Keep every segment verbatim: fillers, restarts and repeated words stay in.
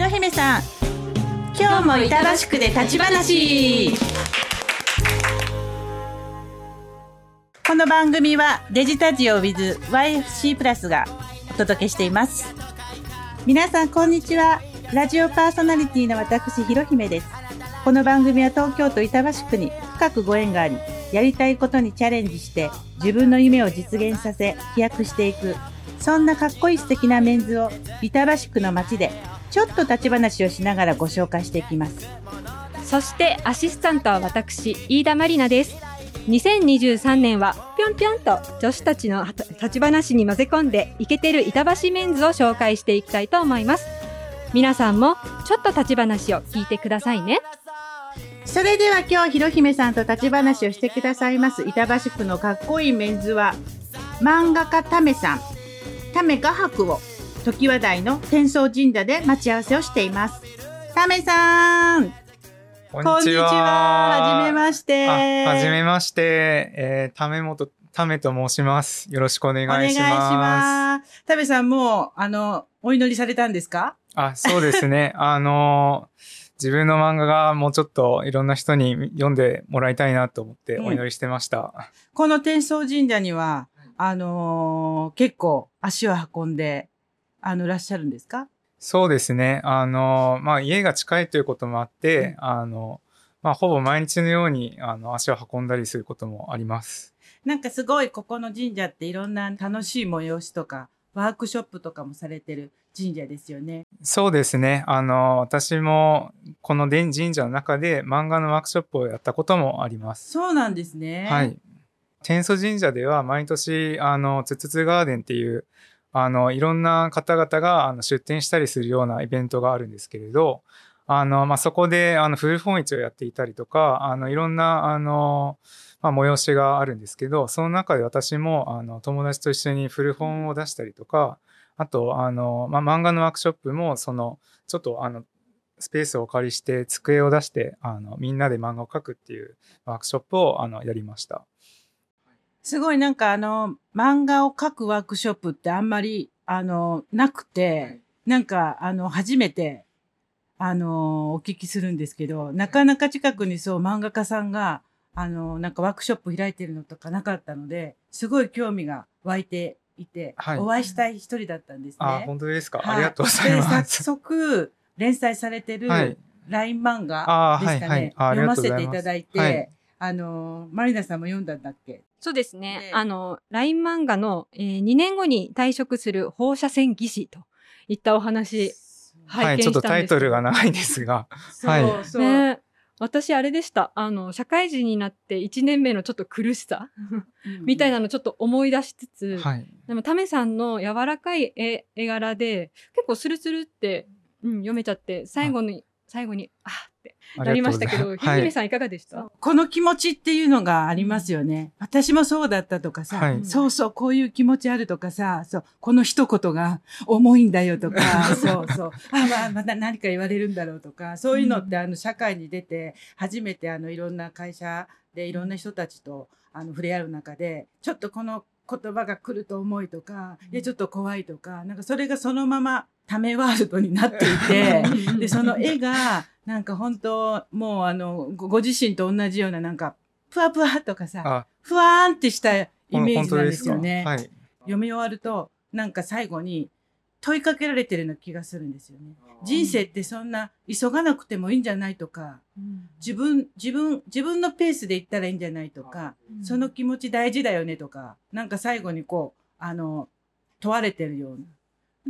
白姫さん、今日も板橋区で立ち話。この番組はデジタジオ with ワイエフシー プラスがお届けしています。皆さんこんにちは。ラジオパーソナリティの私白姫です。この番組は東京都板橋区に深くご縁があり、やりたいことにチャレンジして自分の夢を実現させ飛躍していく、そんなかっこいい素敵なメンズを板橋区の街でちょっと立ち話をしながらご紹介していきます。そしてアシスタントは私飯田まりなです。にせんにじゅうさんねんはぴょんぴょんと女子たちの立ち話に混ぜ込んでイケてる板橋メンズを紹介していきたいと思います。皆さんもちょっと立ち話を聞いてくださいね。それでは今日ひろひめさんと立ち話をしてくださいます板橋区のかっこいいメンズは、漫画家ためさん、ため画伯を時話題の天創神社で待ち合わせをしています。ためさん、こんにちは。はじめまして。はじめまして、えー、ためもとためと申します。よろしくお願いします。ためさん、もうあのお祈りされたんですか？あ、そうですねあの自分の漫画がもうちょっといろんな人に読んでもらいたいなと思ってお祈りしてました、うん、この天創神社にはあのー、結構足を運んであのらっしゃるんですか？そうですね。あのー、まあ家が近いということもあって、うん、あのまあほぼ毎日のようにあの足を運んだりすることもあります。なんかすごいここの神社っていろんな楽しい催しとかワークショップとかもされてる神社ですよね。そうですね。あのー、私もこの神社の中で漫画のワークショップをやったこともあります。そうなんですね。はい。天祖神社では毎年あのツツツガーデンっていうあのいろんな方々があの出展したりするようなイベントがあるんですけれど、あの、まあ、そこであの古本市をやっていたりとかあのいろんなあの、まあ、催しがあるんですけど、その中で私もあの友達と一緒に古本を出したりとか、あとあの、まあ、漫画のワークショップもそのちょっとあのスペースをお借りして机を出してあのみんなで漫画を描くっていうワークショップをあのやりました。すごいなんかあの漫画を描くワークショップってあんまりあのなくて、なんかあの初めてあのお聞きするんですけど、なかなか近くにそう漫画家さんがあのなんかワークショップ開いてるのとかなかったので、すごい興味が湧いていて、はい、お会いしたい一人だったんですね。あ、本当ですか、はい、ありがとうございます。で、早速連載されてる ライン 漫画ですかね、読ませていただいて、はい、あのまりなさんも読んだんだっけ？そうですね。えー、あの ライン 漫画の、えー、にねんごに退職する放射線技師といったお話拝見したんです。はい、ちょっとタイトルが長いですがそうそう、ね、私あれでした。あの社会人になっていちねんめのちょっと苦しさみたいなのちょっと思い出しつつ、はい、でもタメさんの柔らかい 絵, 絵柄で結構スルスルって、うん、読めちゃって、最後に最後にあってなりましたけど、ひじみさんいかがでした？はい、この気持ちっていうのがありますよね。私もそうだったとかさ、はい、そうそうこういう気持ちあるとかさ、そうこの一言が重いんだよとかそうそうあ、まあ、また何か言われるんだろうとか、そういうのってあの社会に出て初めてあのいろんな会社でいろんな人たちとあの触れ合う中で、ちょっとこの言葉が来ると重いとか、でちょっと怖いとか、なんかそれがそのままためワールドになっていてでその絵がなんか本当もうあの ご, ご自身と同じようななんかぷわぷわとかさ、ふわーんってしたイメージなんですよね。はい、読み終わるとなんか最後に問いかけられてるような気がするんですよね。人生ってそんな急がなくてもいいんじゃないとか、うん、自分自分自分のペースで行ったらいいんじゃないとか、うん、その気持ち大事だよねとか、なんか最後にこうあの問われてるような。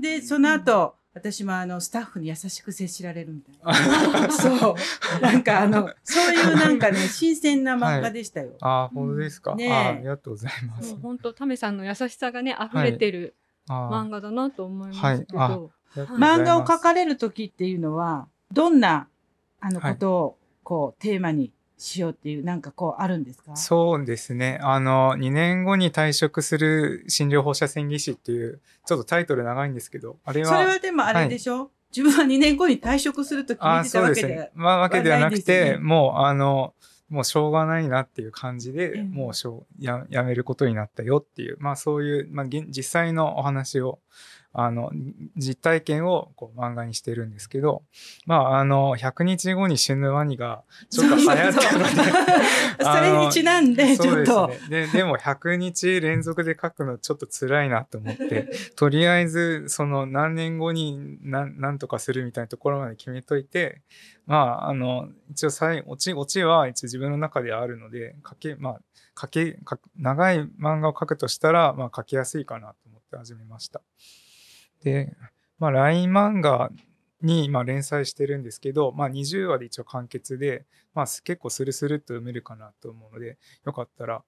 でその後、うん、私もあのスタッフに優しく接しられるみたいなそうなんかあのそういうなんかね新鮮な漫画でしたよ。はい、あ、本当ですか、ね、あ, ありがとうございます。本当タメさんの優しさがね溢れてる、はい、漫画だなと思いますけど、はいはい、漫画を描かれる時っていうのはどんなあのことをこう、はい、テーマにしようっていうなんかこうあるんですか？そうですね。あのにねんごに退職する診療放射線技師っていうちょっとタイトル長いんですけど、あれはそれはでもあれでしょ、はい、自分はにねんごに退職すると決めてたわけではないですよね。あ、そうですね。まあ、わけではなくて、もうあのもうしょうがないなっていう感じで、うん、もうしょう や, やめることになったよっていう、まあそういう、まあ、実際のお話をあの実体験をこう漫画にしてるんですけど、まあ、あのひゃくにちごに死ぬワニがちょっと流行ったのでそれにちなんでちょっとで, で, でもひゃくにち連続で書くのちょっと辛いなと思ってとりあえずその何年後に 何, 何とかするみたいなところまで決めといて、まあ、あの一応最オチ、オチは一応自分の中であるので書け、まあ、書け書長い漫画を書くとしたら、まあ、書きやすいかなと思って始めました。で、まあ、ライン 漫画に今連載してるんですけど、まあ、にじゅうわで一応完結で、まあ、結構スルスルっと読めるかなと思うので、よかったら、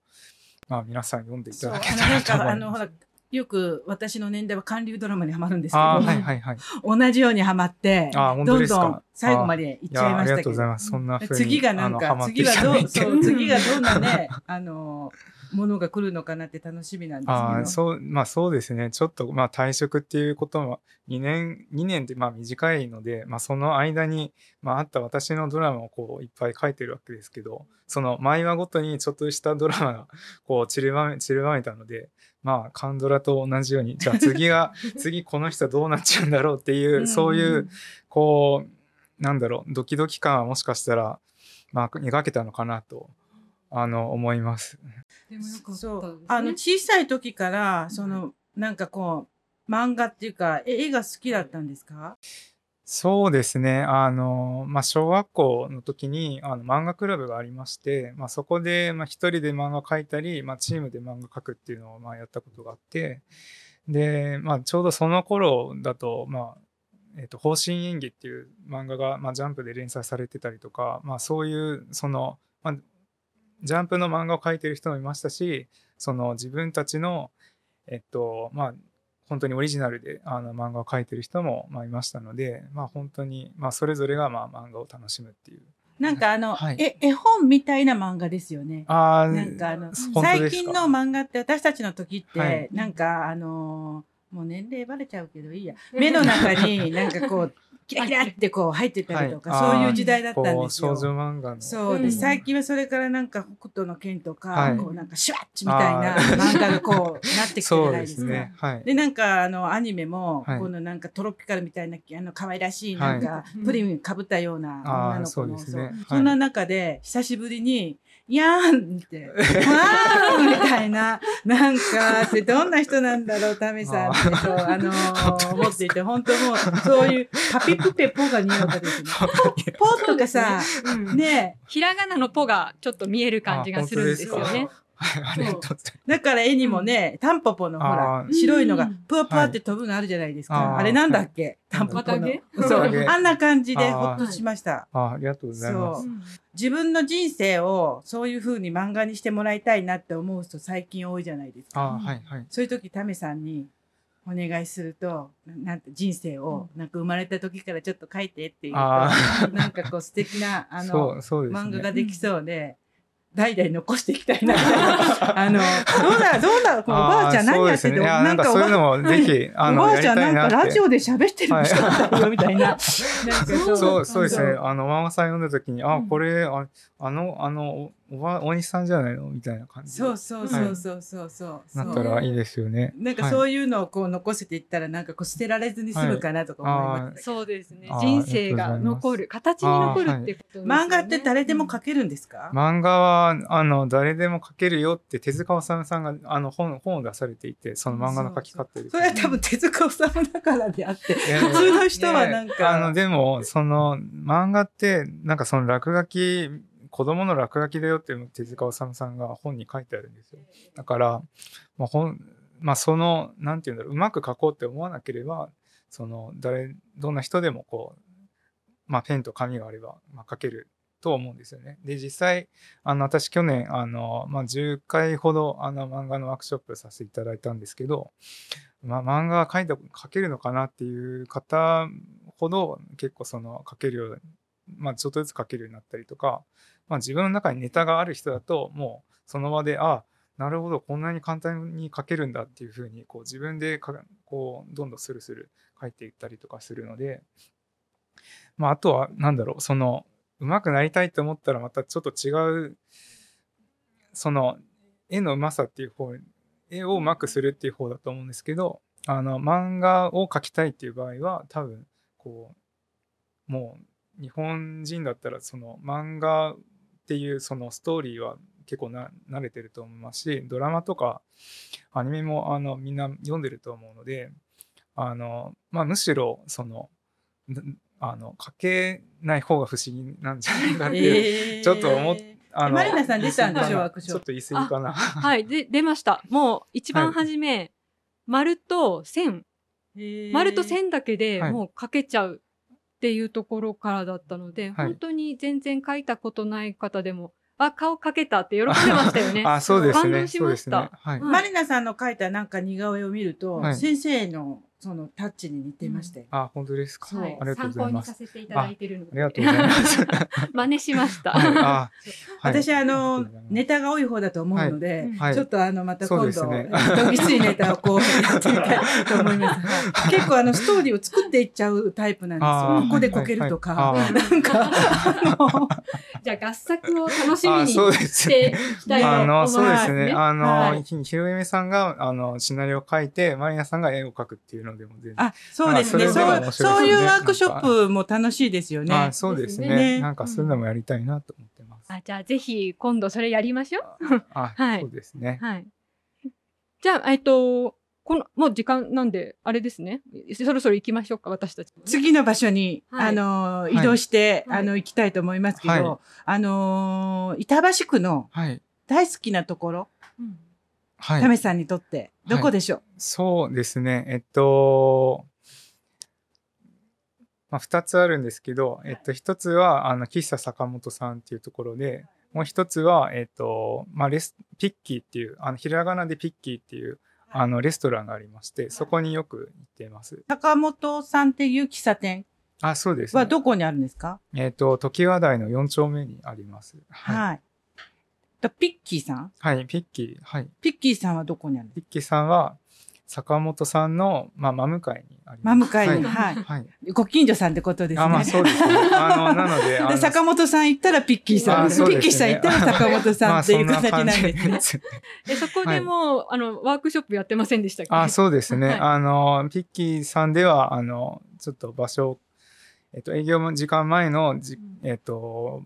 まあ、皆さん読んでいただけたらと思います。よく私の年代は韓流ドラマにハマるんですけど、はいはいはい、同じようにハマって、あどんどん最後までいっちゃいましたけど、次がなんか次はどうそう次がどんなねあのものが来るのかなって楽しみなんですけど、あ そ, う、まあ、そうですね。ちょっと、まあ、退職っていうこともにねんにねんでまあ短いので、まあ、その間に、まあ、あった私のドラマをこういっぱい書いてるわけですけど、その毎話ごとにちょっとしたドラマがこう散りばめ散りばめたので、まあ、韓ドラと同じようにじゃあ次が次この人どうなっちゃうんだろうっていうそういうこうなんだろうドキドキ感はもしかしたら、まあ、描けたのかなとあの思います。でもよかったですね。そう、あの小さい時からそのなんかこう漫画っていうか絵が好きだったんですか？そうですね。あの、まあ、小学校の時にあの漫画クラブがありまして、まあ、そこでまあ一人で漫画描いたり、まあ、チームで漫画描くっていうのをまあやったことがあって、で、まあ、ちょうどその頃だと、まあえーと、方針演技っていう漫画が、まあ、ジャンプで連載されてたりとか、まあ、そういうその、まあ、ジャンプの漫画を描いてる人もいましたし、その自分たちの、えっと、まあ、本当にオリジナルであの漫画を描いてる人もまあいましたので、まあ、本当に、まあ、それぞれがまあ漫画を楽しむっていう、なんかあの、はい、え絵本みたいな漫画ですよね。あなんかあの最近の漫画って私たちの時って、はい、なんかあのもう年齢バレちゃうけどいいや、目の中になんかこうキラキラってこう入ってたりとか、はい、そういう時代だったんですよ。少女漫画のそうで、うん、最近はそれからなんか北斗の拳とか、はい、こうなんかシュワッチみたいな漫画がこうなってきてるじゃないですか。そうですね、はい、でなんかあのアニメも、はい、このなんかトロピカルみたいなあの可愛らしいなんか、はい、プリンかぶったような女の子の、そう、はい、そんな中で久しぶりにやーんってわーんみたいななんかってどんな人なんだろうタメさんってとあのー、思っていて、本当もうそういうパピプペポが似合うかですね。ポとかさ、うん、ねひらがなのポがちょっと見える感じがするんですよね。だから絵にもね、うん、タンポポのほら白いのがプワプワって飛ぶのあるじゃないですか、はい、あれなんだっけ、タンポポのそうあんな感じでほっとしました。あありがとうございます。そう自分の人生をそういう風に漫画にしてもらいたいなって思う人最近多いじゃないですか。あ、はいはい、そういう時タメさんにお願いすると、なんて人生をなんか生まれた時からちょっと書いてっていうと、うん、なんかこう素敵なあの、そう、そうですね、漫画ができそうで、代々残していきたいなあのどうだどうだこのおばあちゃん何やってて、ね、なんかそういうのもぜひあのおばあちゃんなんかラジオで喋ってる人だったよみたい な,、はい、なんかそうそうそうですね。あのママさん読んだ時に、あこれああのあのおば大西さんじゃないのみたいな感じで、そうそうそうそうそうそう、はい、なったらいいですよね。なんかそういうのをこう残せていったらなんかこう捨てられずに済むかなとか思います、はい、そうですね。人生が残る形に残るってことですね、はい、漫画って誰でも描けるんですか？漫画はあの誰でも描けるよって手塚治虫さんがあの 本, 本を出されていて、その漫画の描き方で そ, それは多分手塚治虫だからであって普通の人はなんかあのでもその漫画ってなんかその落書き子供の落書きだよって手塚治虫さんが本に書いてあるんですよ。だから、まあ本まあ、そのなんていうんだろう、うまく描こうって思わなければその誰どんな人でもこう、まあ、ペンと紙があれば、まあ、描けると思うんですよね。で実際あの私去年あの、まあ、じゅっかいほどあの漫画のワークショップさせていただいたんですけど、まあ、漫画描いた描けるのかなっていう方ほど結構その描けるよう、まあ、ちょっとずつ描けるようになったりとか、まあ、自分の中にネタがある人だともうその場であなるほどこんなに簡単に描けるんだっていうふうにこう自分でかこうどんどんスルスル描いていったりとかするので、まあ、あとは何だろうその上手くなりたいと思ったらまたちょっと違うその絵のうまさっていう方絵をうまくするっていう方だと思うんですけど、あの漫画を描きたいっていう場合は多分こうもう日本人だったらその漫画っていうそのストーリーは結構な慣れてると思いますし、ドラマとかアニメもあのみんな読んでると思うので、あの、まあ、むしろそのあの書けない方が不思議なんじゃないかっていう、えー、ちょっと思って。あのマリナさん出たんでしょ、悪書。ちょっと言い過ぎかな。はい、で出ました。もう一番初め、はい、丸と線、丸と線だけでもう書けちゃうっていうところからだったので、はい、本当に全然書いたことない方でも、あ、顔書けたって喜んでましたよね。あ、そうですね。感動しました。ね、はい、マリナさんの書いたなんか似顔絵を見ると、はい、先生のそのタッチに似てましたよ。うん、あ、本当ですか。はい、ありがとうございます。参考にさせていただいてるので。あ、ありがとうございます。真似しました。はい、あはい、私あのネタが多い方だと思うので、はいはい、ちょっとあのまた今度、ね、きついネタをこうやってみたいと思います。結構あのストーリーを作っていっちゃうタイプなんですよ。ここでこけるとか、なんかあのじゃあ合作を楽しみにしていきたいと思いますね。そうですね。あのひろゆめさんがあのシナリオを書いて、マリナさんが絵を描くっていうの。あ、そうですね。そう、そういうワークショップも楽しいですよね。あ、そうですね。なんかそういうのもやりたいなと思ってます。あ、じゃあぜひ今度それやりましょう。あ、そうですね。はい。じゃあえっとこのもう時間なんであれですね。そろそろ行きましょうか、私たち。次の場所にあの移動してあの行きたいと思いますけど、あの板橋区の大好きなところ。はい、タメさんにとってどこでしょう？はい、そうですね、えっと、まあ、ふたつあるんですけど、えっと、ひとつはあの喫茶坂本さんっていうところで、もうひとつは、えっとまあ、レスピッキーっていうあのひらがなでピッキーっていうあのレストランがありまして、はい、そこによく行っています。坂本さんっていう喫茶店あそうです、ね、はどこにあるんですか？えっと常盤台のよん丁目にあります。はい、はいピッキーさん？はい、ピッキー。はい。ピッキーさんはどこにあるの？ピッキーさんは、坂本さんの、まあ、真向かいにあります。真向かいに、はい。はい。ご近所さんってことですね。あ、まあそうですね。あの、なので、あの、坂本さん行ったらピッキーさん。ピッキーさん行ったら坂本さんって行く先なんですね。え、そこでも、あの、ワークショップやってませんでしたっけ？あ、そうですね。あの、ピッキーさんでは、あの、ちょっと場所、えっと、営業時間前の、えっと、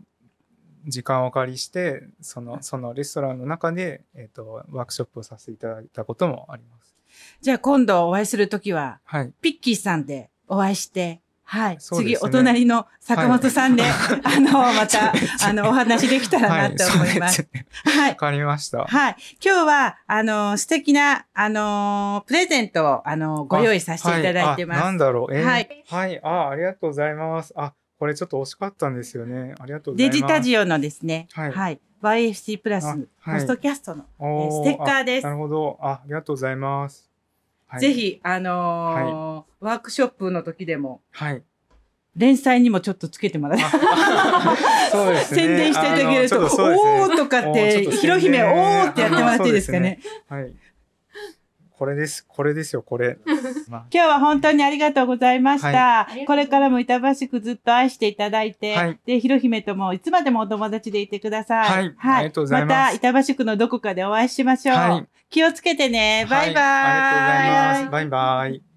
時間をお借りしてその、そのレストランの中で、えーと、ワークショップをさせていただいたこともあります。じゃあ今度お会いするときは、はい、ピッキーさんでお会いして、はい、次お隣の坂本さんで、あの、また、あの、お話できたらなと思います。はい。わかりました。はい。今日は、あの、素敵な、あの、プレゼントを、あの、ご用意させていただいてます。なんだろう、えー、はい。はい、あ、ありがとうございます。あこれちょっと惜しかったんですよね。ありがとうございます。デジタジオのですね。はい。はい、ワイエフシー プラスポストキャストの、はい、ステッカーです。なるほど。あ、ありがとうございます。はい、ぜひ、あのーはい、ワークショップの時でも。はい。連載にもちょっとつけてもらって。そうですね。宣伝していただけると、とね、おーとかって、ひろひめおーってやってもらっていいですかね。はい。これです。これですよ、これ。まあ、今日は本当にありがとうございました。はい、これからも板橋区ずっと愛していただいて、はい、で、ひろひめともいつまでもお友達でいてください。はい。はい、ありがとうございます。また板橋区のどこかでお会いしましょう。はい、気をつけてね。バイバイ。はい、ありがとうございます。バイバイ。